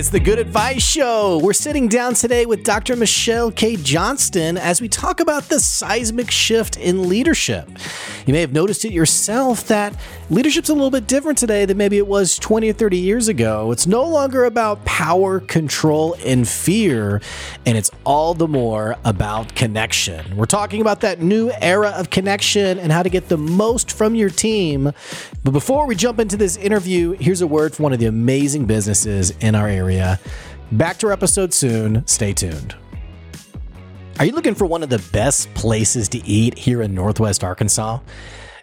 it's the Good Advice Show. We're sitting down today with Dr. Michelle K. Johnston as we talk about the seismic shift in leadership. You may have noticed it yourself that leadership's a little bit different today than maybe it was 20 or 30 years ago. It's no longer about power, control, and fear, and it's all the more about connection. We're talking about that new era of connection and how to get the most from your team. But before we jump into this interview, here's a word from one of the amazing businesses in our area. Back to our episode soon. Stay tuned. Are you looking for one of the best places to eat here in Northwest Arkansas?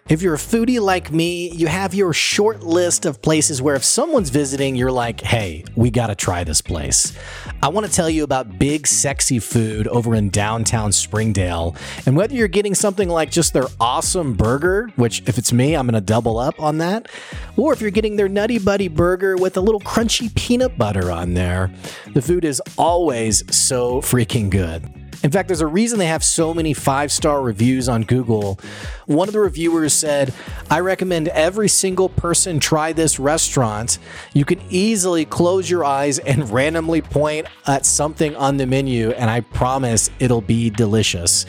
If you're a foodie like me, you have your short list of places where if someone's visiting, you're like, hey, we got to try this place. I want to tell you about Big Sexy Food over in downtown Springdale. And whether you're getting something like just their awesome burger, which if it's me, I'm going to double up on that. Or if you're getting their Nutty Buddy burger with a little crunchy peanut butter on there, the food is always so freaking good. In fact, there's a reason they have so many 5-star reviews on Google. One of the reviewers said, I recommend every single person try this restaurant. You can easily close your eyes and randomly point at something on the menu, and I promise it'll be delicious.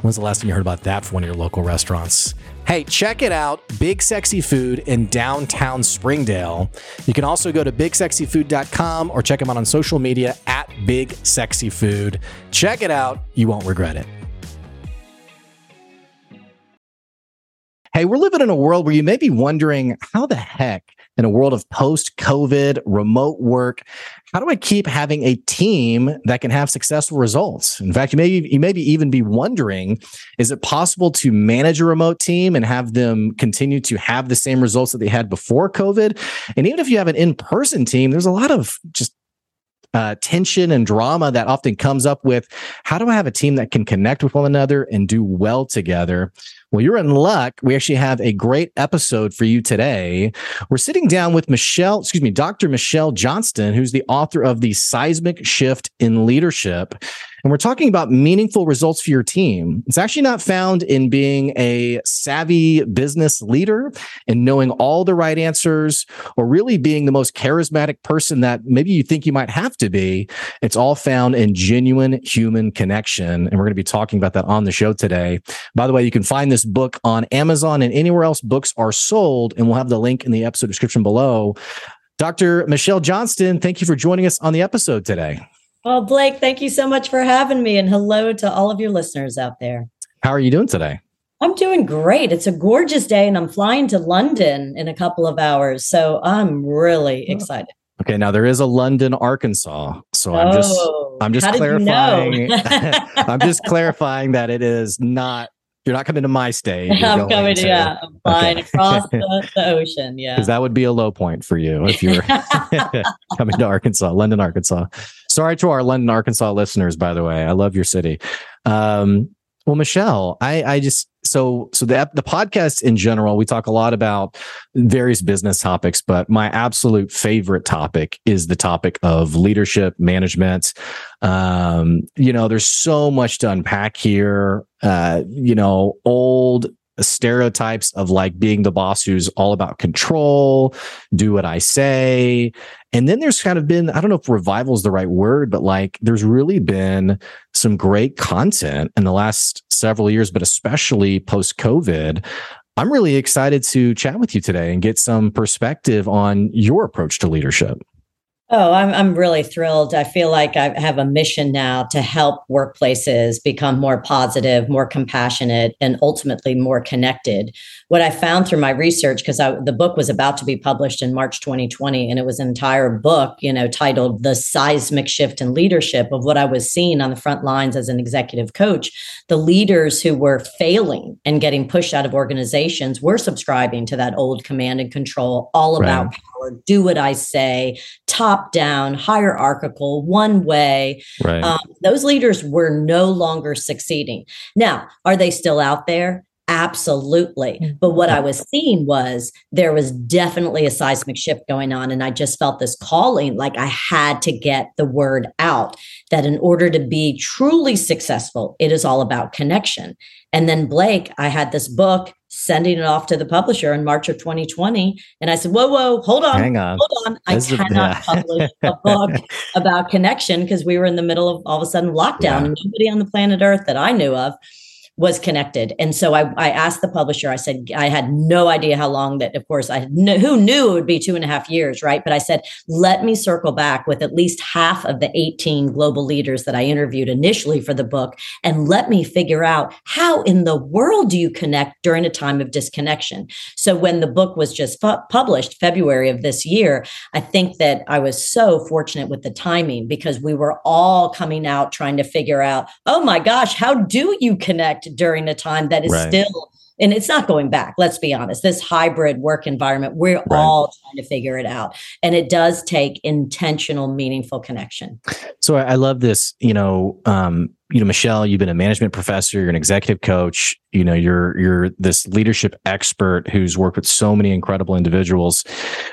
When's the last time you heard about that for one of your local restaurants? Hey, check it out, Big Sexy Food in downtown Springdale. You can also go to bigsexyfood.com or check them out on social media at Big Sexy Food. Check it out. You won't regret it. Hey, we're living in a world where you may be wondering, how the heck, in a world of post-COVID, remote work, how do I keep having a team that can have successful results? In fact, you may even be wondering, is it possible to manage a remote team and have them continue to have the same results that they had before COVID? And even if you have an in-person team, there's a lot of just tension and drama that often comes up with, how do I have a team that can connect with one another and do well together? Well, you're in luck. We actually have a great episode for you today. We're sitting down with Dr. Michelle Johnston, who's the author of The Seismic Shift in Leadership. And we're talking about meaningful results for your team. It's actually not found in being a savvy business leader and knowing all the right answers or really being the most charismatic person that maybe you think you might have to be. It's all found in genuine human connection. And we're going to be talking about that on the show today. By the way, you can find this book on Amazon and anywhere else books are sold. And we'll have the link in the episode description below. Dr. Michelle Johnston, thank you for joining us on the episode today. Well, Blake, thank you so much for having me, and hello to all of your listeners out there. How are you doing today? I'm doing great. It's a gorgeous day, and I'm flying to London in a couple of hours, so I'm really excited. Okay, now there is a London, Arkansas, so I'm just clarifying. You know? I'm just clarifying that it is not. You're not coming to my state. I'm coming to, yeah. I'm flying across the ocean, yeah. Because that would be a low point for you if you were coming to Arkansas, London, Arkansas. Sorry to our London, Arkansas listeners, by the way. I love your city. Well, Michelle, the podcast in general, we talk a lot about various business topics, but my absolute favorite topic is the topic of leadership management. There's so much to unpack here. Old stereotypes of like being the boss who's all about control, do what I say. And then there's kind of been, I don't know if revival is the right word, but like there's really been some great content in the last several years, but especially post-COVID. I'm really excited to chat with you today and get some perspective on your approach to leadership. Oh, I'm really thrilled. I feel like I have a mission now to help workplaces become more positive, more compassionate, and ultimately more connected. What I found through my research, because the book was about to be published in March 2020, and it was an entire book, titled The Seismic Shift in Leadership, of what I was seeing on the front lines as an executive coach. The leaders who were failing and getting pushed out of organizations were subscribing to that old command and control, all about power, do what I say, top down, hierarchical, one way. Those leaders were no longer succeeding. Now, are they still out there? Absolutely. But what I was seeing was there was definitely a seismic shift going on. And I just felt this calling, like I had to get the word out that in order to be truly successful, it is all about connection. And then Blake, I had this book, sending it off to the publisher in March of 2020. And I said, whoa, hold on. I cannot publish a book about connection, because we were in the middle of all of a sudden lockdown and nobody on the planet Earth that I knew of was connected. And so I asked the publisher, I said, I had no idea how long that, of course, who knew it would be 2.5 years, right? But I said, let me circle back with at least half of the 18 global leaders that I interviewed initially for the book, and let me figure out how in the world do you connect during a time of disconnection? So when the book was just published February of this year, I think that I was so fortunate with the timing, because we were all coming out trying to figure out, oh my gosh, how do you connect during a time that is still, and it's not going back, let's be honest, this hybrid work environment, we're all trying to figure it out. And it does take intentional, meaningful connection. So I love this, Michelle, you've been a management professor, you're an executive coach, you're this leadership expert who's worked with so many incredible individuals.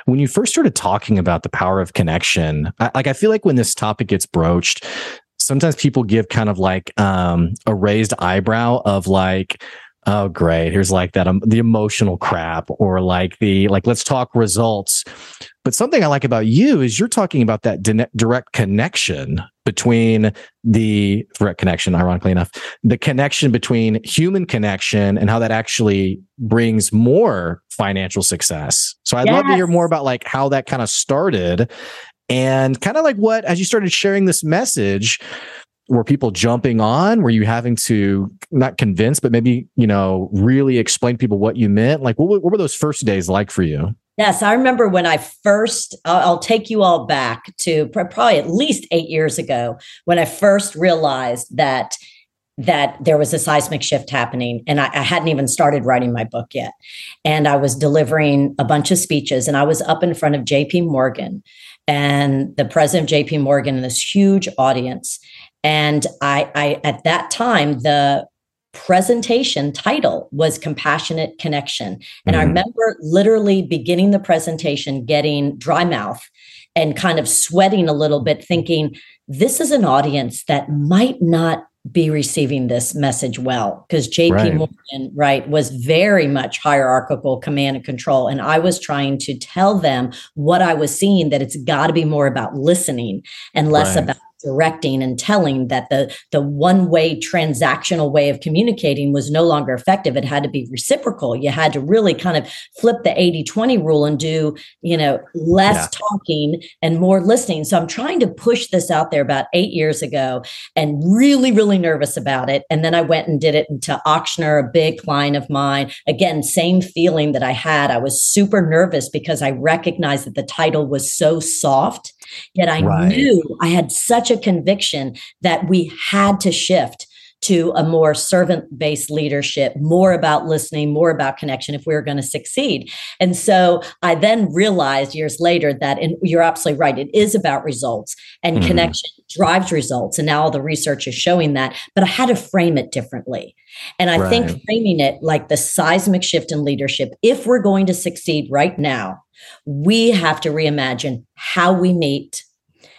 When you first started talking about the power of connection, I feel like when this topic gets broached, sometimes people give kind of like a raised eyebrow of like, oh, great, here's like that, the emotional crap, or like let's talk results. But something I like about you is you're talking about that direct connection between the connection between human connection and how that actually brings more financial success. So I'd love to hear more about like how that kind of started. And kind of like what, as you started sharing this message, were people jumping on? Were you having to not convince, but maybe, really explain to people what you meant? Like, what were those first days like for you? Yes, I remember when I first, I'll take you all back to probably at least 8 years ago, when I first realized that there was a seismic shift happening, and I hadn't even started writing my book yet. And I was delivering a bunch of speeches, and I was up in front of JP Morgan and the president of JP Morgan in this huge audience. And I at that time, the presentation title was Compassionate Connection. And I remember literally beginning the presentation, getting dry mouth and kind of sweating a little bit, thinking, this is an audience that might not be receiving this message well, because JP Morgan, was very much hierarchical command and control. And I was trying to tell them what I was seeing, that it's got to be more about listening and less about directing and telling, that the one-way transactional way of communicating was no longer effective. It had to be reciprocal. You had to really kind of flip the 80-20 rule and do, less talking and more listening. So I'm trying to push this out there about 8 years ago, and really, really nervous about it. And then I went and did it into Ochsner, a big client of mine. Again, same feeling that I had. I was super nervous because I recognized that the title was so soft, yet I knew I had such a conviction that we had to shift to a more servant-based leadership, more about listening, more about connection, if we were going to succeed. And so I then realized years later that, and you're absolutely right, it is about results, and connection drives results. And now all the research is showing that, but I had to frame it differently. And I think framing it like the seismic shift in leadership, if we're going to succeed right now, we have to reimagine how we meet,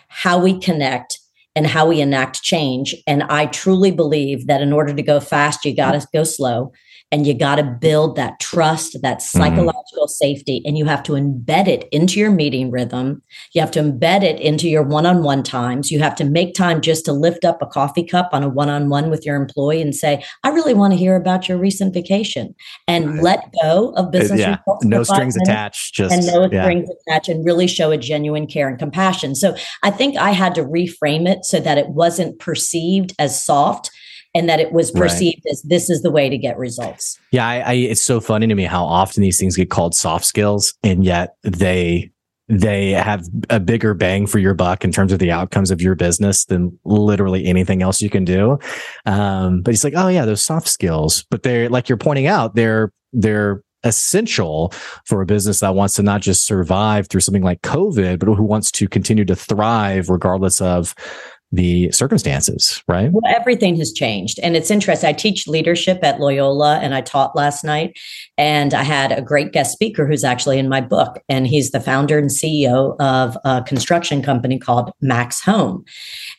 how we connect, and how we enact change. And I truly believe that in order to go fast, you got to go slow, and you got to build that trust, that psychological safety, and you have to embed it into your meeting rhythm. You have to embed it into your one-on-one times. You have to make time just to lift up a coffee cup on a one-on-one with your employee and say, I really want to hear about your recent vacation, and let go of business. No strings attached. Strings attached, and really show a genuine care and compassion. So I think I had to reframe it so that it wasn't perceived as soft, and that it was perceived as this is the way to get results. Yeah, it's so funny to me how often these things get called soft skills, and yet they have a bigger bang for your buck in terms of the outcomes of your business than literally anything else you can do. But it's like, oh yeah, those soft skills, but they're, like you're pointing out, they're essential for a business that wants to not just survive through something like COVID, but who wants to continue to thrive regardless of the circumstances, right? Well, everything has changed. And it's interesting. I teach leadership at Loyola, and I taught last night. And I had a great guest speaker who's actually in my book. And he's the founder and CEO of a construction company called Max Home.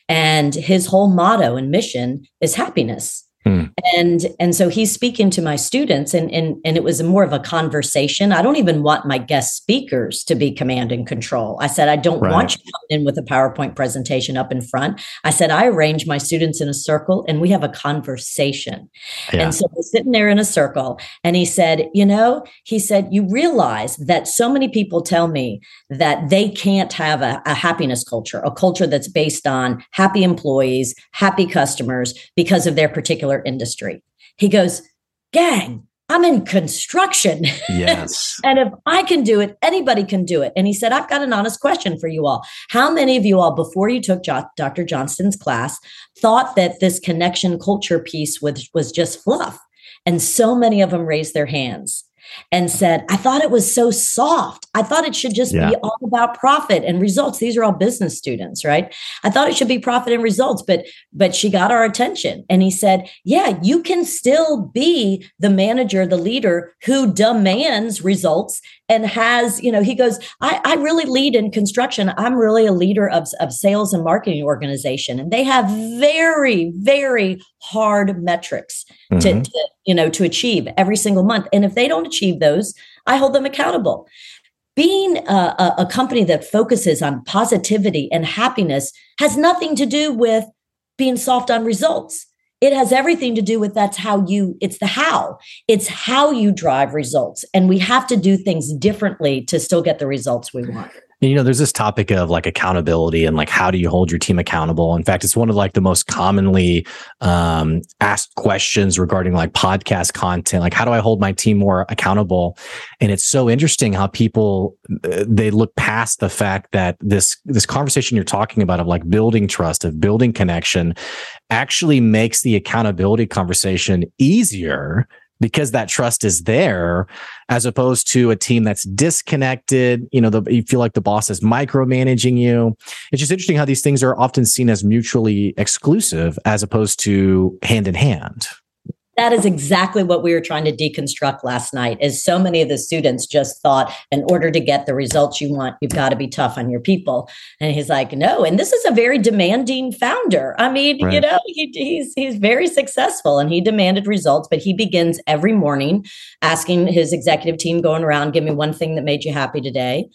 And his whole motto and mission is happiness. Mm. And so he's speaking to my students, and it was more of a conversation. I don't even want my guest speakers to be command and control. I said, I don't want you to come in with a PowerPoint presentation up in front. I said, I arrange my students in a circle and we have a conversation. Yeah. And so we're sitting there in a circle, and he said, you realize that so many people tell me that they can't have a happiness culture, a culture that's based on happy employees, happy customers because of their particular industry. He goes, gang, I'm in construction. Yes. And if I can do it, anybody can do it. And he said, I've got an honest question for you all. How many of you all, before you took Dr. Johnston's class, thought that this connection culture piece was just fluff? And so many of them raised their hands and said, I thought it was so soft. I thought it should just be all about profit and results. These are all business students, right? I thought it should be profit and results, but she got our attention. And he said, yeah, you can still be the manager, the leader who demands results and has, he goes, I really lead in construction. I'm really a leader of sales and marketing organization. And they have very, very hard metrics to achieve every single month. And if they don't achieve those, I hold them accountable. Being a company that focuses on positivity and happiness has nothing to do with being soft on results. It has everything to do with it's how you drive results. And we have to do things differently to still get the results we want. There's this topic of like accountability and like, how do you hold your team accountable? In fact, it's one of like the most commonly asked questions regarding like podcast content. Like, how do I hold my team more accountable? And it's so interesting how people, they look past the fact that this conversation you're talking about of like building trust, of building connection, actually makes the accountability conversation easier, because that trust is there, as opposed to a team that's disconnected. You feel like the boss is micromanaging you. It's just interesting how these things are often seen as mutually exclusive as opposed to hand in hand. That is exactly what we were trying to deconstruct last night, is so many of the students just thought, in order to get the results you want, you've got to be tough on your people. And he's like, no. And this is a very demanding founder. I mean, right. He's very successful, and he demanded results, but he begins every morning asking his executive team, going around, give me one thing that made you happy today.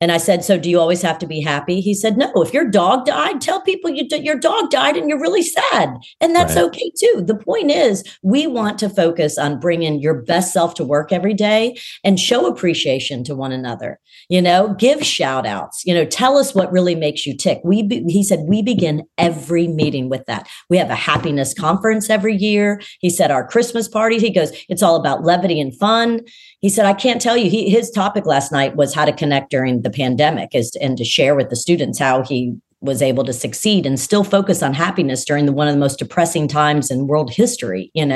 And I said, so do you always have to be happy? He said, no, if your dog died, tell people your dog died and you're really sad. And that's okay too. The point is, we want to focus on bringing your best self to work every day and show appreciation to one another. Give shout outs, tell us what really makes you tick. He said, we begin every meeting with that. We have a happiness conference every year. He said, our Christmas parties, he goes, it's all about levity and fun. He said, I can't tell you, his topic last night was how to connect during the pandemic and to share with the students how he was able to succeed and still focus on happiness during one of the most depressing times in world history, And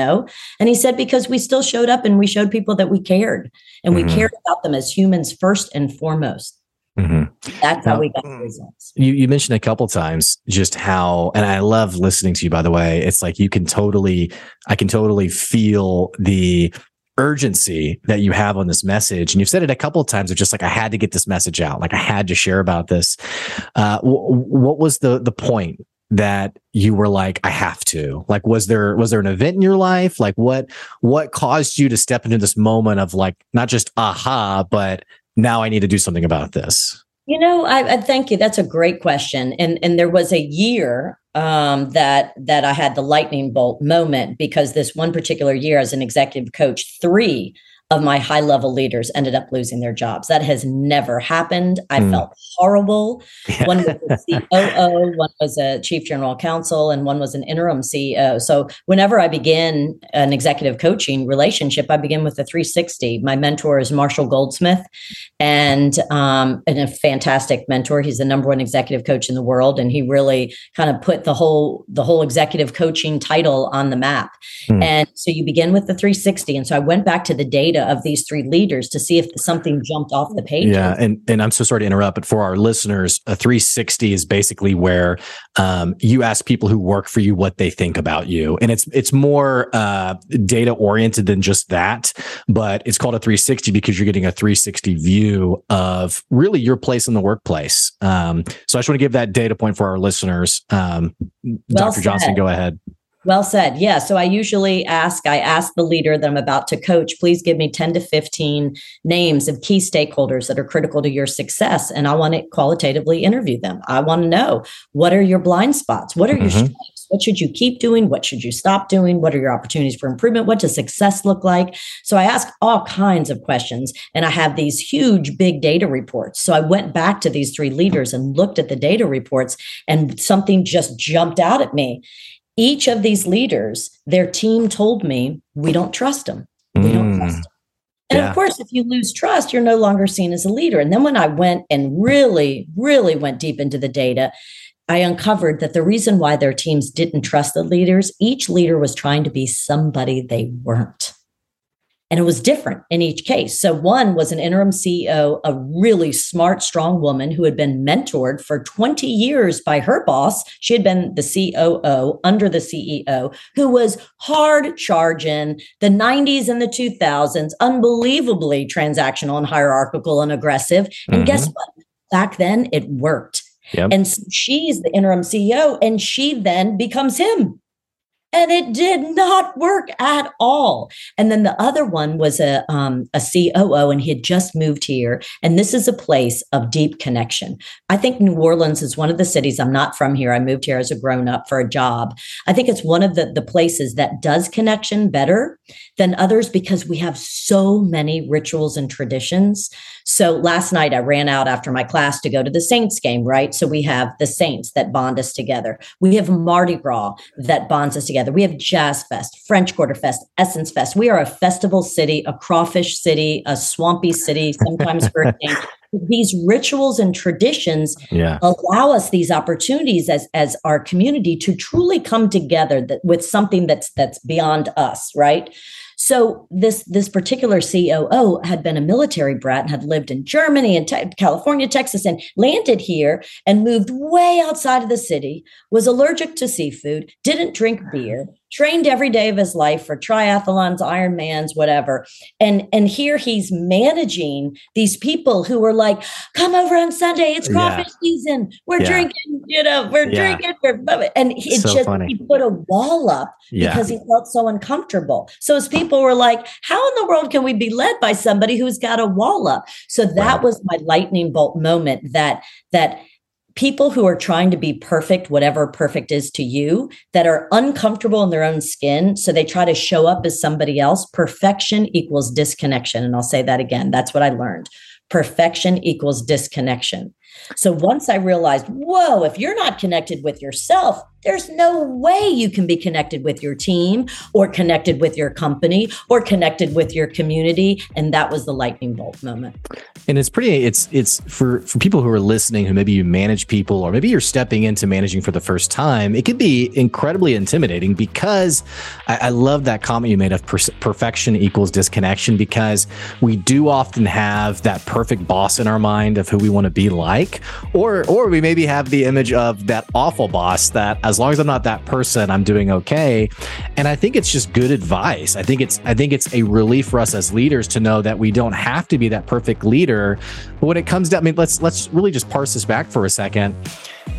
he said, because we still showed up and we showed people that we cared, and we cared about them as humans first and foremost. Mm-hmm. That's how we got the results. You mentioned a couple times just how, and I love listening to you, by the way, it's like I can totally feel the urgency that you have on this message. And you've said it a couple of times of just like, I had to get this message out. Like, I had to share about this. What was the point that you were like, I have to? Like, was there an event in your life? Like, what caused you to step into this moment of like, not just aha, but now I need to do something about this? I thank you. That's a great question. And there was a year that I had the lightning bolt moment, because this one particular year as an executive coach, 3 of my high level leaders ended up losing their jobs. That has never happened. I felt horrible. Yeah. One was a COO, one was a chief general counsel, and one was an interim CEO. So whenever I begin an executive coaching relationship, I begin with a 360. My mentor is Marshall Goldsmith, and a fantastic mentor. He's the number one executive coach in the world, and he really kind of put the whole executive coaching title on the map. And so you begin with the 360. And so I went back to the data data of these three leaders to see if something jumped off the page. Yeah. And I'm so sorry to interrupt, but for our listeners, a 360 is basically where you ask people who work for you what they think about you. And it's more data oriented than just that, but it's called a 360 because you're getting a 360 view of really your place in the workplace. So I just want to give that data point for our listeners. Well, Dr. Johnston, go ahead. Well said. Yeah. So I ask the leader that I'm about to coach, please give me 10 to 15 names of key stakeholders that are critical to your success. And I want to qualitatively interview them. I want to know, what are your blind spots? What are your strengths? What should you keep doing? What should you stop doing? What are your opportunities for improvement? What does success look like? So I ask all kinds of questions, and I have these huge big data reports. So I went back to these three leaders and looked at the data reports, and something just jumped out at me. Each of these leaders, their team told me, we don't trust them. We don't trust them. And of course, if you lose trust, you're no longer seen as a leader. And then when I went and really, really went deep into the data, I uncovered that the reason why their teams didn't trust the leaders, each leader was trying to be somebody they weren't. And it was different in each case. So one was an interim CEO, a really smart, strong woman who had been mentored for 20 years by her boss. She had been the COO under the CEO, who was hard charging the 90s and the 2000s, unbelievably transactional and hierarchical and aggressive. And guess what? Back then it worked. Yep. And so she's the interim CEO, and she then becomes him. And it did not work at all. And then the other one was a COO, and he had just moved here. And this is a place of deep connection. I think New Orleans is one of the cities. I'm not from here. I moved here as a grown-up for a job. I think it's one of the places that does connection better than others because we have so many rituals and traditions. So last night I ran out after my class to go to the Saints game, right? So we have the Saints that bond us together. We have Mardi Gras that bonds us together. We have Jazz Fest, French Quarter Fest, Essence Fest. We are a festival city, a crawfish city, a swampy city, sometimes hurricane. These rituals and traditions allow us these opportunities as our community to truly come together with something that's beyond us, right? So this particular COO had been a military brat and had lived in Germany and California, Texas, and landed here and moved way outside of the city, was allergic to seafood, didn't drink beer, trained every day of his life for triathlons, Ironmans, whatever. And here he's managing these people who are like, come over on Sunday. It's crawfish season. We're drinking, we're drinking. And it so just, funny. He put a wall up because he felt so uncomfortable. So his people were like, how in the world can we be led by somebody who's got a wall up? So that was my lightning bolt moment that people who are trying to be perfect, whatever perfect is to you, that are uncomfortable in their own skin. So they try to show up as somebody else. Perfection equals disconnection. And I'll say that again. That's what I learned. Perfection equals disconnection. So once I realized, whoa, if you're not connected with yourself, there's no way you can be connected with your team or connected with your company or connected with your community. And that was the lightning bolt moment. And it's for people who are listening, who maybe you manage people, or maybe you're stepping into managing for the first time, it could be incredibly intimidating because I love that comment you made of perfection equals disconnection, because we do often have that perfect boss in our mind of who we want to be like, or we maybe have the image of that awful boss that, as long as I'm not that person, I'm doing okay. And I think it's just good advice. I think it's a relief for us as leaders to know that we don't have to be that perfect leader. But when it comes down, I mean, let's really just parse this back for a second.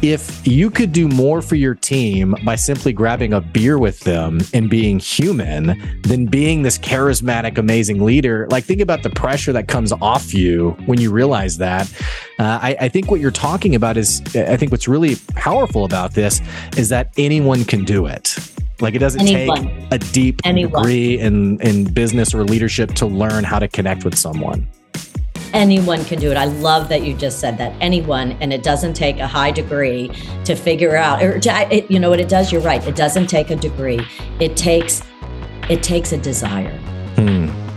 If you could do more for your team by simply grabbing a beer with them and being human than being this charismatic, amazing leader, like think about the pressure that comes off you when you realize that. I think what you're talking about is, I think what's really powerful about this is that anyone can do it. Like it doesn't take a deep degree in business or leadership to learn how to connect with someone. Anyone can do it. I love that you just said that. Anyone. And it doesn't take a high degree to figure out, you know what it does? You're right. It doesn't take a degree. It takes a desire.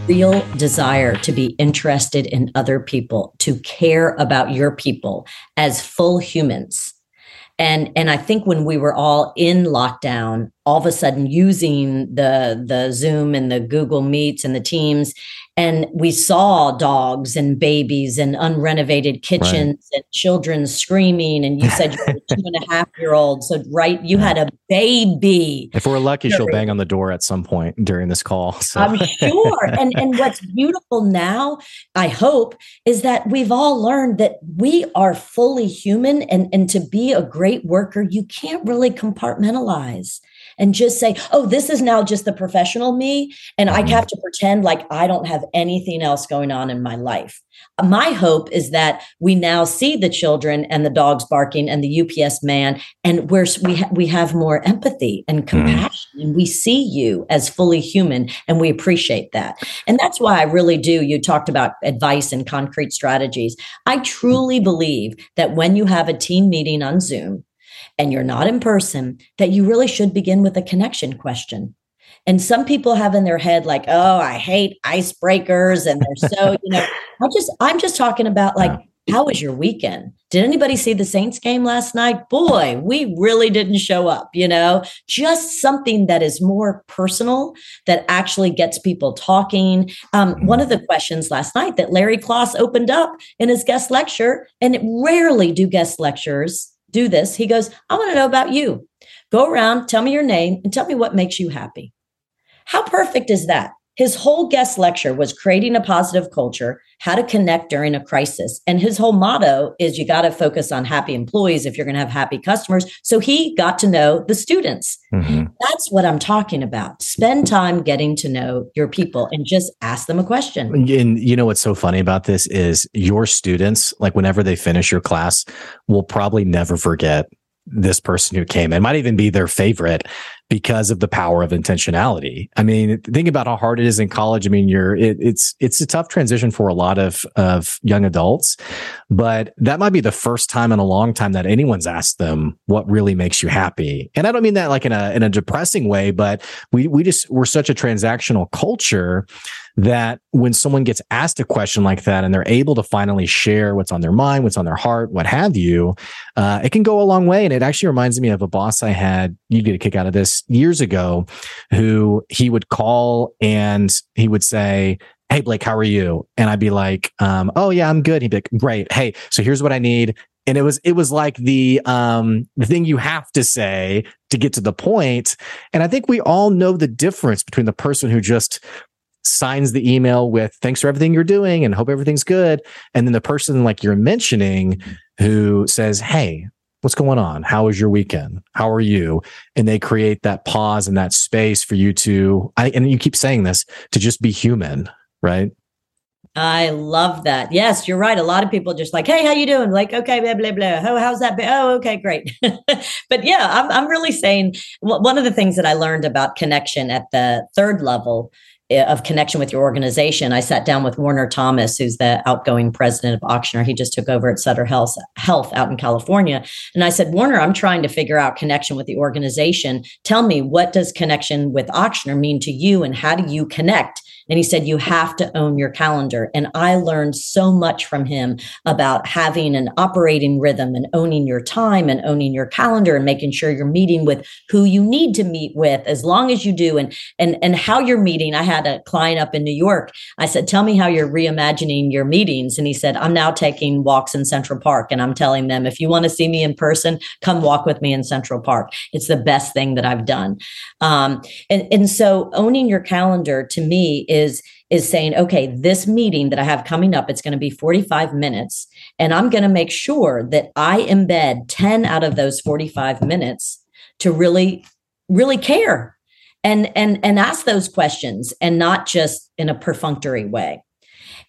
Real desire to be interested in other people, to care about your people as full humans. And I think when we were all in lockdown, all of a sudden using the Zoom and the Google Meets and the Teams And we saw dogs and babies and unrenovated kitchens and children screaming. And you said you're a 2.5-year-old. So, right, you had a baby. If we're lucky, she'll bang on the door at some point during this call. So. I'm sure. And what's beautiful now, I hope, is that we've all learned that we are fully human. And to be a great worker, you can't really compartmentalize and just say, oh, this is now just the professional me. And I have to pretend like I don't have anything else going on in my life. My hope is that we now see the children and the dogs barking and the UPS man, and we have more empathy and compassion, and we see you as fully human, and we appreciate that. And that's why I really do. You talked about advice and concrete strategies. I truly believe that when you have a team meeting on Zoom, and you're not in person, that you really should begin with a connection question. And some people have in their head like, oh, I hate icebreakers. And they're so, I'm just talking about like, how was your weekend? Did anybody see the Saints game last night? Boy, we really didn't show up, just something that is more personal that actually gets people talking. One of the questions last night that Larry Kloss opened up in his guest lecture, and rarely do guest lectures do this. He goes, I want to know about you. Go around, tell me your name, and tell me what makes you happy. How perfect is that? His whole guest lecture was creating a positive culture, how to connect during a crisis. And his whole motto is you got to focus on happy employees if you're going to have happy customers. So he got to know the students. That's what I'm talking about. Spend time getting to know your people and just ask them a question. And you know what's so funny about this is your students, like whenever they finish your class, will probably never forget this person who came. It might even be their favorite because of the power of intentionality. I mean, think about how hard it is in college. I mean, it's a tough transition for a lot of young adults, but that might be the first time in a long time that anyone's asked them what really makes you happy. And I don't mean that like in a depressing way, but we're such a transactional culture that when someone gets asked a question like that and they're able to finally share what's on their mind, what's on their heart, what have you, it can go a long way. And it actually reminds me of a boss I had, you get a kick out of this, years ago, who he would call and he would say, hey, Blake, how are you? And I'd be like, oh yeah, I'm good. He'd be like, great. Hey, so here's what I need. And it was like the thing you have to say to get to the point. And I think we all know the difference between the person who just signs the email with thanks for everything you're doing and hope everything's good. And then the person like you're mentioning who says, hey, what's going on? How was your weekend? How are you? And they create that pause and that space for you to, and you keep saying this, to just be human, right? I love that. Yes, you're right. A lot of people just like, hey, how you doing? Like, okay, blah, blah, blah. Oh, how's that? Oh, okay, great. But yeah, I'm really saying one of the things that I learned about connection at the third level of connection with your organization. I sat down with Warner Thomas, who's the outgoing president of Ochsner. He just took over at Sutter Health out in California. And I said, Warner, I'm trying to figure out connection with the organization. Tell me, what does connection with Ochsner mean to you and how do you connect? And he said, you have to own your calendar. And I learned so much from him about having an operating rhythm and owning your time and owning your calendar and making sure you're meeting with who you need to meet with as long as you do and how you're meeting. I had a client up in New York. I said, tell me how you're reimagining your meetings. And he said, I'm now taking walks in Central Park. And I'm telling them, if you want to see me in person, come walk with me in Central Park. It's the best thing that I've done. And so owning your calendar to me is saying, okay, this meeting that I have coming up, it's going to be 45 minutes. And I'm going to make sure that I embed 10 out of those 45 minutes to really, really care and ask those questions and not just in a perfunctory way.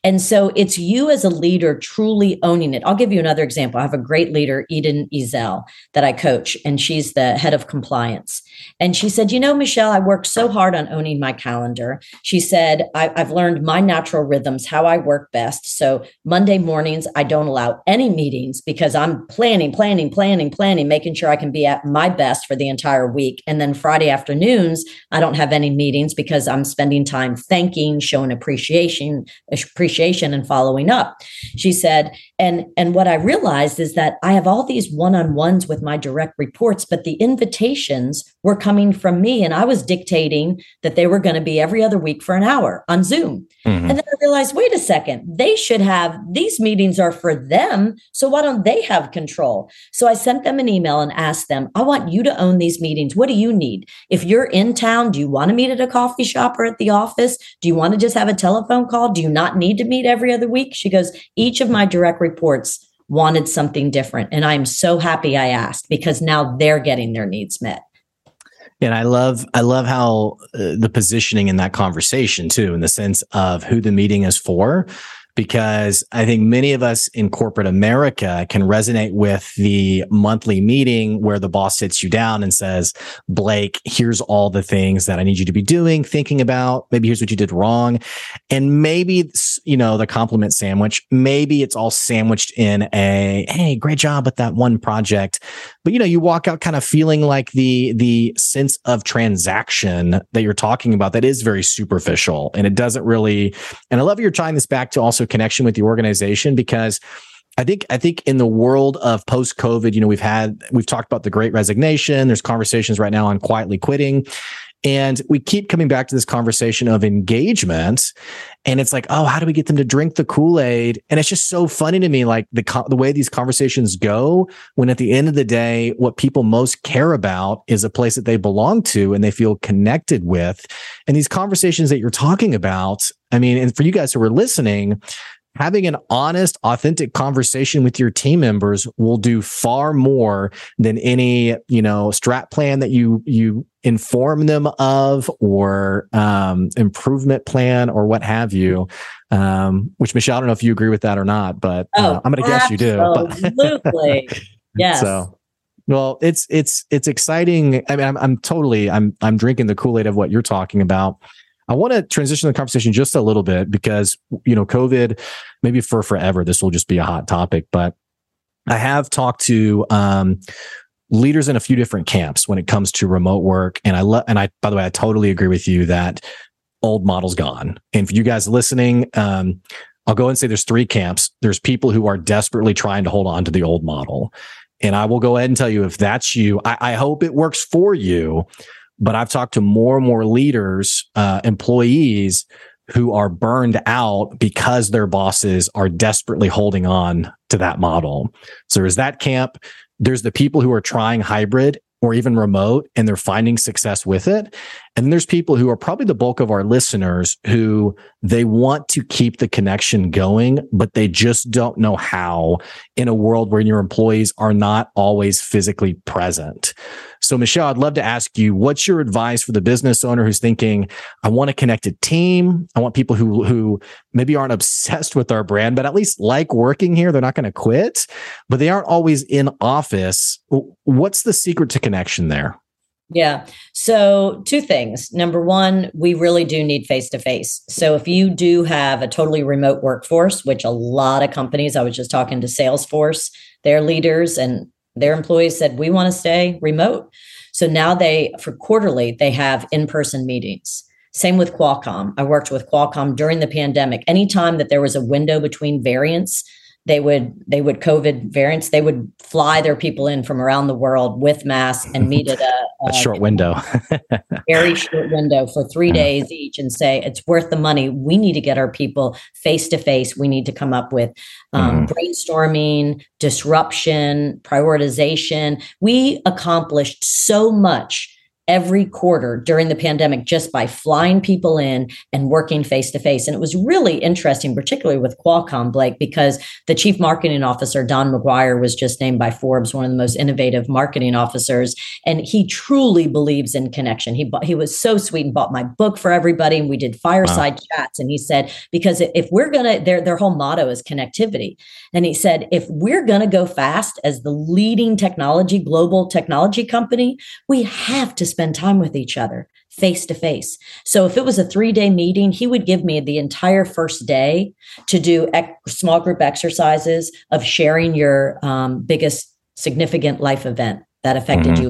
And so it's you as a leader truly owning it. I'll give you another example. I have a great leader, Eden Ezell, that I coach, and she's the head of compliance. And she said, Michelle, I work so hard on owning my calendar. She said, I've learned my natural rhythms, how I work best. So Monday mornings, I don't allow any meetings because I'm planning, making sure I can be at my best for the entire week. And then Friday afternoons, I don't have any meetings because I'm spending time thanking, showing appreciation appreciation and following up. She said, and what I realized is that I have all these one-on-ones with my direct reports, but the invitations were coming from me. And I was dictating that they were going to be every other week for an hour on Zoom. Mm-hmm. And then I realized, wait a second, they should have, these meetings are for them. So why don't they have control? So I sent them an email and asked them, I want you to own these meetings. What do you need? If you're in town, do you want to meet at a coffee shop or at the office? Do you want to just have a telephone call? Do you not need to meet every other week? She goes, each of my direct reports wanted something different. And I'm so happy I asked, because now they're getting their needs met. And I love how the positioning in that conversation too, in the sense of who the meeting is for, because I think many of us in corporate America can resonate with the monthly meeting where the boss sits you down and says, Blake, here's all the things that I need you to be doing, thinking about, maybe here's what you did wrong. And maybe, you know, the compliment sandwich, maybe it's all sandwiched in a, hey, great job with that one project. But, you know, you walk out kind of feeling like the sense of transaction that you're talking about, that is very superficial, and it doesn't really, and I love you're tying this back to also connection with the organization, because I think in the world of post-COVID, you know, we've talked about the Great Resignation. There's conversations right now on quietly quitting. And we keep coming back to this conversation of engagement. And it's like, oh, how do we get them to drink the Kool-Aid? And it's just so funny to me, like the way these conversations go, when at the end of the day, what people most care about is a place that they belong to and they feel connected with. And these conversations that you're talking about, I mean, and for you guys who are listening, having an honest, authentic conversation with your team members will do far more than any, you know, strat plan that you inform them of, or improvement plan, or what have you. Which, Michelle, I don't know if you agree with that or not, but I'm going to guess you do. Absolutely, yes. So, well, it's exciting. I mean, I'm drinking the Kool-Aid of what you're talking about. I want to transition the conversation just a little bit, because, you know, COVID, maybe for forever, this will just be a hot topic, but I have talked to leaders in a few different camps when it comes to remote work. And by the way, I totally agree with you that old model's gone. And for you guys listening, I'll go and say there's three camps. There's people who are desperately trying to hold on to the old model. And I will go ahead and tell you, if that's you, I hope it works for you. But I've talked to more and more leaders, employees who are burned out because their bosses are desperately holding on to that model. So there's that camp. There's the people who are trying hybrid or even remote, and they're finding success with it. And there's people who are probably the bulk of our listeners, who they want to keep the connection going, but they just don't know how, in a world where your employees are not always physically present. So, Michelle, I'd love to ask you, what's your advice for the business owner who's thinking, I want to connect a team. I want people who maybe aren't obsessed with our brand, but at least like working here. They're not going to quit, but they aren't always in office. What's the secret to connection there? Yeah. So two things. Number one, we really do need face-to-face. So if you do have a totally remote workforce, which a lot of companies, I was just talking to Salesforce, their leaders and their employees said, we want to stay remote. So now for quarterly, they have in-person meetings. Same with Qualcomm. I worked with Qualcomm during the pandemic. Anytime that there was a window between variants, they would COVID variants, they would fly their people in from around the world with masks and meet at a short window, very short window for 3 days each, and say, it's worth the money. We need to get our people face to face. We need to come up with brainstorming, disruption, prioritization. We accomplished so much every quarter during the pandemic just by flying people in and working face to face. And it was really interesting, particularly with Qualcomm, Blake, because the chief marketing officer, Don McGuire, was just named by Forbes one of the most innovative marketing officers. And he truly believes in connection. He was so sweet and bought my book for everybody. And we did fireside chats. And he said, because if we're going to, their whole motto is connectivity. And he said, if we're going to go fast as the leading global technology company, we have to spend time with each other face to face. So if it was a 3-day meeting, he would give me the entire first day to do small group exercises of sharing your biggest significant life event that affected you.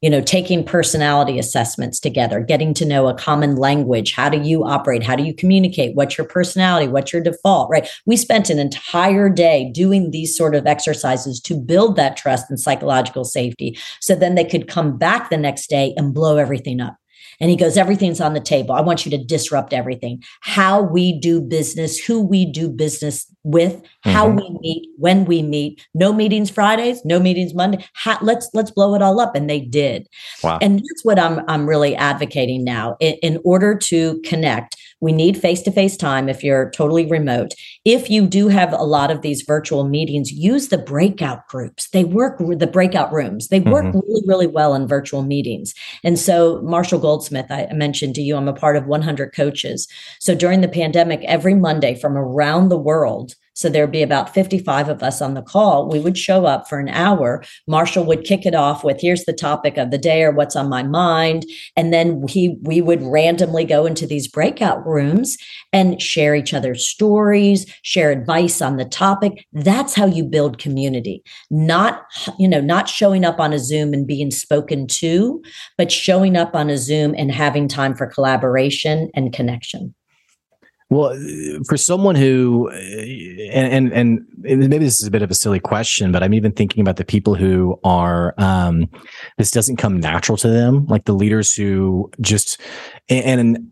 you know, taking personality assessments together, getting to know a common language. How do you operate? How do you communicate? What's your personality? What's your default, right? We spent an entire day doing these sort of exercises to build that trust and psychological safety. So then they could come back the next day and blow everything up. And he goes, everything's on the table. I want you to disrupt everything. How we do business, who we do business with, how we meet, when we meet, no meetings Fridays, no meetings Monday. Let's blow it all up. And they did. Wow. And that's what I'm really advocating now. In order to connect, we need face-to-face time if you're totally remote. If you do have a lot of these virtual meetings, use the breakout groups. They work with the breakout rooms. They work really, really well in virtual meetings. And so Marshall Goldsmith, I mentioned to you, I'm a part of 100 coaches. So during the pandemic, every Monday from around the world, so there'd be about 55 of us on the call. We would show up for an hour. Marshall would kick it off with, here's the topic of the day or what's on my mind. And then we would randomly go into these breakout rooms and share each other's stories, share advice on the topic. That's how you build community. Not showing up on a Zoom and being spoken to, but showing up on a Zoom and having time for collaboration and connection. Well, for someone who, and maybe this is a bit of a silly question, but I'm even thinking about the people who are, this doesn't come natural to them, like the leaders who just, and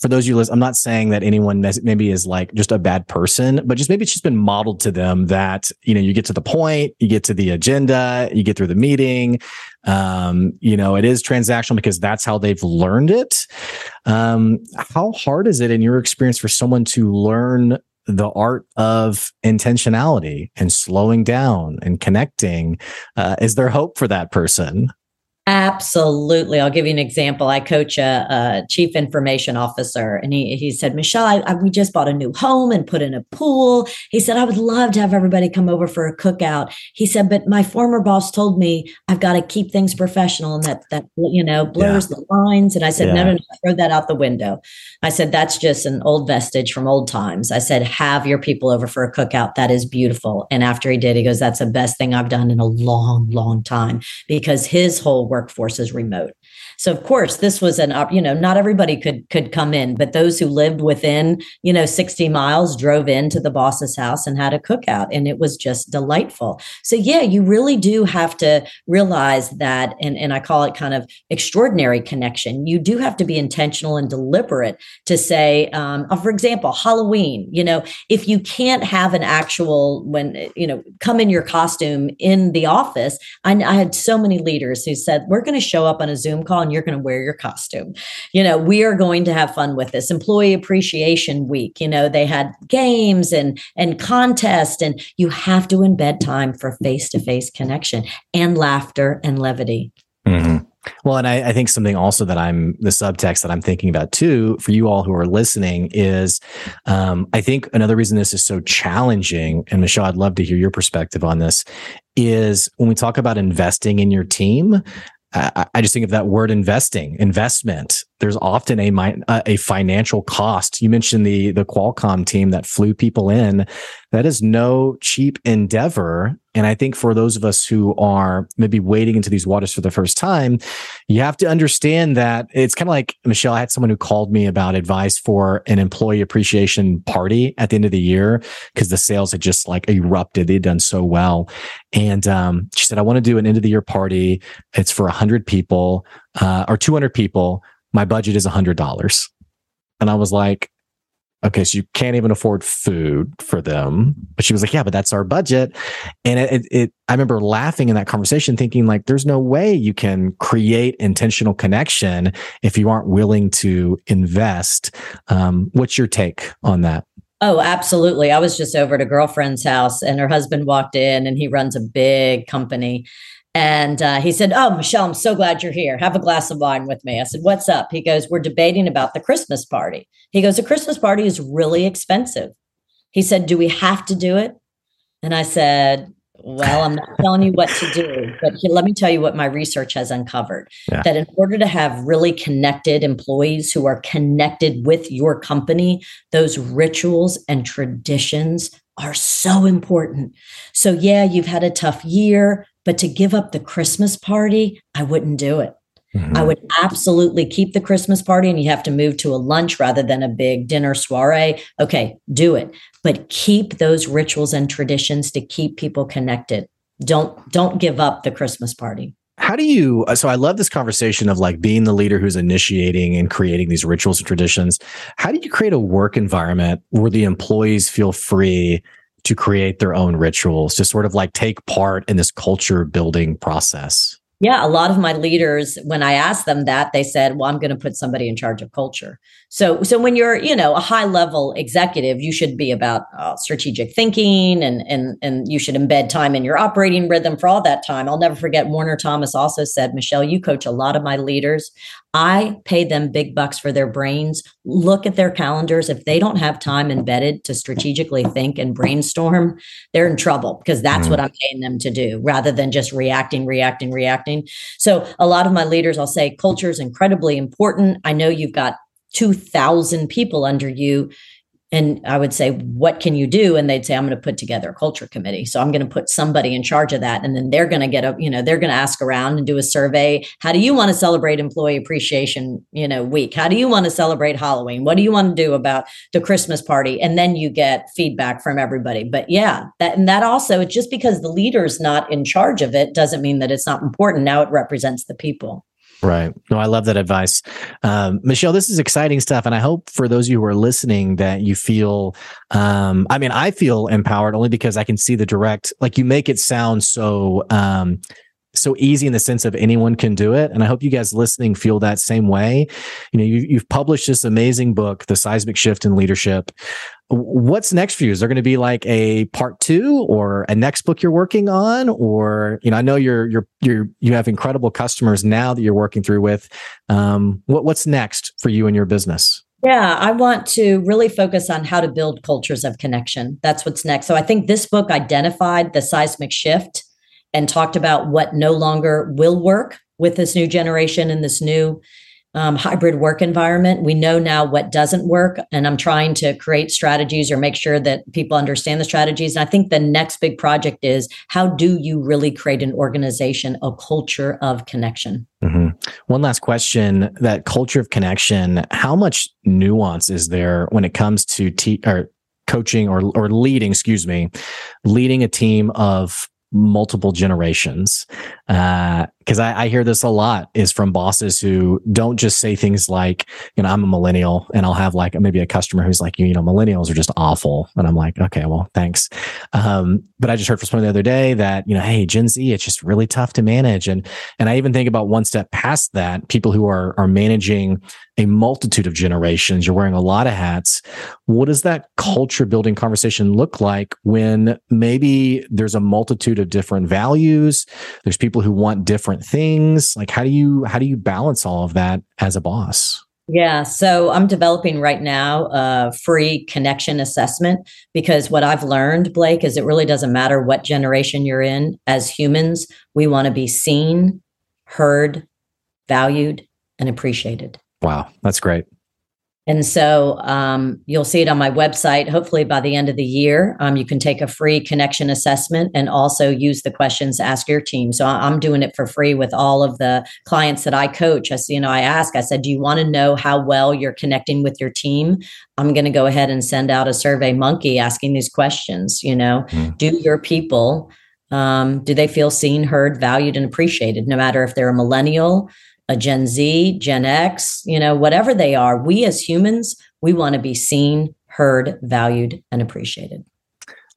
for those of you listening, I'm not saying that anyone maybe is like just a bad person, but just maybe it's just been modeled to them that, you know, you get to the point, you get to the agenda, you get through the meeting. You know, it is transactional because that's how they've learned it. How hard is it in your experience for someone to learn the art of intentionality and slowing down and connecting? Is there hope for that person? Absolutely. I'll give you an example. I coach a chief information officer, and he said, Michelle, we just bought a new home and put in a pool. He said, I would love to have everybody come over for a cookout. He said, but my former boss told me I've got to keep things professional and that you know, blurs the lines. And I said, no, throw that out the window. I said, that's just an old vestige from old times. I said, have your people over for a cookout. That is beautiful. And after he did, he goes, that's the best thing I've done in a long, long time, because his whole workforce is remote. So of course, this was not everybody could come in, but those who lived within, 60 miles drove into the boss's house and had a cookout, and it was just delightful. So yeah, you really do have to realize that, and I call it kind of extraordinary connection. You do have to be intentional and deliberate to say, for example, Halloween, if you can't have an actual, come in your costume in the office. I had so many leaders who said, we're going to show up on a Zoom call and you're going to wear your costume. We are going to have fun with this. Employee Appreciation Week, they had games and contests, and you have to embed time for face-to-face connection and laughter and levity. Mm-hmm. Well, and I think something also that the subtext that I'm thinking about too, for you all who are listening is, I think another reason this is so challenging, and Michelle, I'd love to hear your perspective on this, is when we talk about investing in your team, I just think of that word investment. There's often a financial cost. You mentioned the Qualcomm team that flew people in. That is no cheap endeavor. And I think for those of us who are maybe wading into these waters for the first time, you have to understand that it's kind of like, Michelle, I had someone who called me about advice for an employee appreciation party at the end of the year because the sales had just like erupted. They'd done so well. And she said, I want to do an end of the year party. It's for 100 people or 200 people. My budget is $100. And I was like, okay, so you can't even afford food for them. But she was like, yeah, but that's our budget. And I remember laughing in that conversation, thinking like, there's no way you can create intentional connection if you aren't willing to invest. What's your take on that? Oh, absolutely. I was just over at a girlfriend's house, and her husband walked in, and he runs a big company. And he said, oh, Michelle, I'm so glad you're here. Have a glass of wine with me. I said, what's up? He goes, we're debating about the Christmas party. He goes, the Christmas party is really expensive. He said, do we have to do it? And I said, well, I'm not telling you what to do, but let me tell you what my research has uncovered, that in order to have really connected employees who are connected with your company, those rituals and traditions are so important. So yeah, you've had a tough year, but to give up the Christmas party, I wouldn't do it. Mm-hmm. I would absolutely keep the Christmas party, and you have to move to a lunch rather than a big dinner soiree. Okay, do it. But keep those rituals and traditions to keep people connected. Don't give up the Christmas party. How do you, so I love this conversation of like being the leader who's initiating and creating these rituals and traditions. How do you create a work environment where the employees feel free to create their own rituals, to sort of like take part in this culture building process? Yeah, a lot of my leaders, when I asked them that, they said, well, I'm going to put somebody in charge of culture. So when you're, a high level executive, you should be about strategic thinking and you should embed time in your operating rhythm for all that time. I'll never forget Warner Thomas also said, Michelle, you coach a lot of my leaders. I pay them big bucks for their brains. Look at their calendars. If they don't have time embedded to strategically think and brainstorm, they're in trouble, because that's what I'm paying them to do rather than just reacting. So a lot of my leaders, I'll say, culture is incredibly important. I know you've got 2,000 people under you. And I would say, what can you do? And they'd say, I'm going to put together a culture committee. So I'm going to put somebody in charge of that. And then they're going to get they're going to ask around and do a survey. How do you want to celebrate employee appreciation, week? How do you want to celebrate Halloween? What do you want to do about the Christmas party? And then you get feedback from everybody. But yeah, that also, it's just because the leader's not in charge of it doesn't mean that it's not important. Now it represents the people. Right. No, I love that advice. Michelle, this is exciting stuff. And I hope for those of you who are listening that you feel, I feel empowered only because I can see the direct, like you make it sound so easy in the sense of anyone can do it. And I hope you guys listening feel that same way. You've published this amazing book, The Seismic Shift in Leadership. What's next for you? Is there going to be like a part 2 or a next book you're working on? Or, I know you have incredible customers now that you're working through with. What's next for you and your business? Yeah, I want to really focus on how to build cultures of connection. That's what's next. So I think this book identified the seismic shift and talked about what no longer will work with this new generation and this new hybrid work environment. We know now what doesn't work, and I'm trying to create strategies or make sure that people understand the strategies. And I think the next big project is, how do you really create an organization, a culture of connection? Mm-hmm. One last question, that culture of connection, how much nuance is there when it comes to coaching or leading, leading a team of multiple generations? Because I hear this a lot is from bosses who don't just say things like, I'm a millennial, and I'll have like maybe a customer who's like, millennials are just awful. And I'm like, okay, well, thanks. But I just heard from someone the other day that, hey, Gen Z, it's just really tough to manage. And I even think about one step past that, people who are managing a multitude of generations, you're wearing a lot of hats. What does that culture building conversation look like when maybe there's a multitude of different values? There's people who want different things. Like, how do you balance all of that as a boss? Yeah. So I'm developing right now a free connection assessment, because what I've learned, Blake, is it really doesn't matter what generation you're in. As humans, we want to be seen, heard, valued, and appreciated. Wow. That's great. And so you'll see it on my website. Hopefully by the end of the year, you can take a free connection assessment and also use the questions to ask your team. So I'm doing it for free with all of the clients that I coach. I said, do you want to know how well you're connecting with your team? I'm going to go ahead and send out a Survey Monkey asking these questions. Do your people, do they feel seen, heard, valued, and appreciated? No matter if they're a millennial, a Gen Z, Gen X, whatever they are, we as humans, we want to be seen, heard, valued, and appreciated.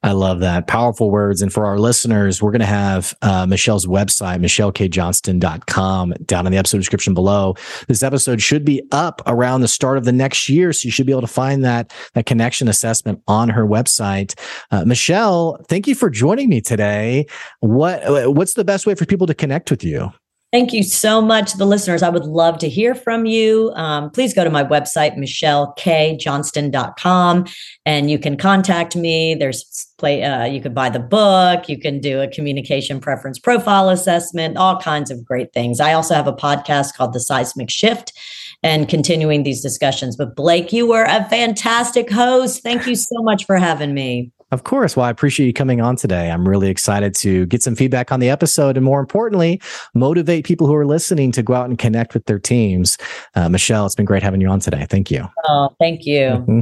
I love that. Powerful words. And for our listeners, we're going to have Michelle's website, michellekjohnston.com, down in the episode description below. This episode should be up around the start of the next year, so you should be able to find that connection assessment on her website. Michelle, thank you for joining me today. What's the best way for people to connect with you? Thank you so much, the listeners. I would love to hear from you. Please go to my website, michellekjohnston.com, and you can contact me. You could buy the book. You can do a communication preference profile assessment, all kinds of great things. I also have a podcast called The Seismic Shift, and continuing these discussions. But Blake, you were a fantastic host. Thank you so much for having me. Of course. Well, I appreciate you coming on today. I'm really excited to get some feedback on the episode and, more importantly, motivate people who are listening to go out and connect with their teams. Michelle, it's been great having you on today. Thank you. Oh, thank you. Mm-hmm.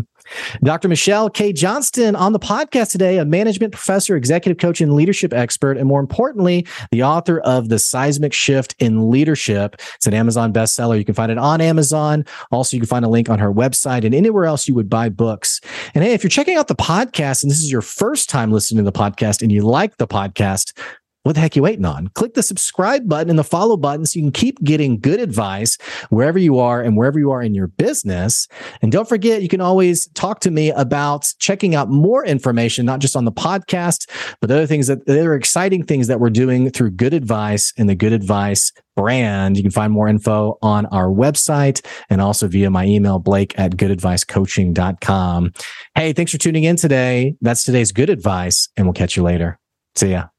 Dr. Michelle K. Johnston on the podcast today, a management professor, executive coach, and leadership expert, and more importantly, the author of The Seismic Shift in Leadership. It's an Amazon bestseller. You can find it on Amazon. Also, you can find a link on her website and anywhere else you would buy books. And hey, if you're checking out the podcast and this is your first time listening to the podcast and you like the podcast, what the heck are you waiting on? Click the subscribe button and the follow button so you can keep getting good advice wherever you are and wherever you are in your business. And don't forget, you can always talk to me about checking out more information, not just on the podcast, but other things that there are exciting things that we're doing through Good Advice and the Good Advice brand. You can find more info on our website and also via my email, blake@goodadvicecoaching.com. Hey, thanks for tuning in today. That's today's Good Advice, and we'll catch you later. See ya.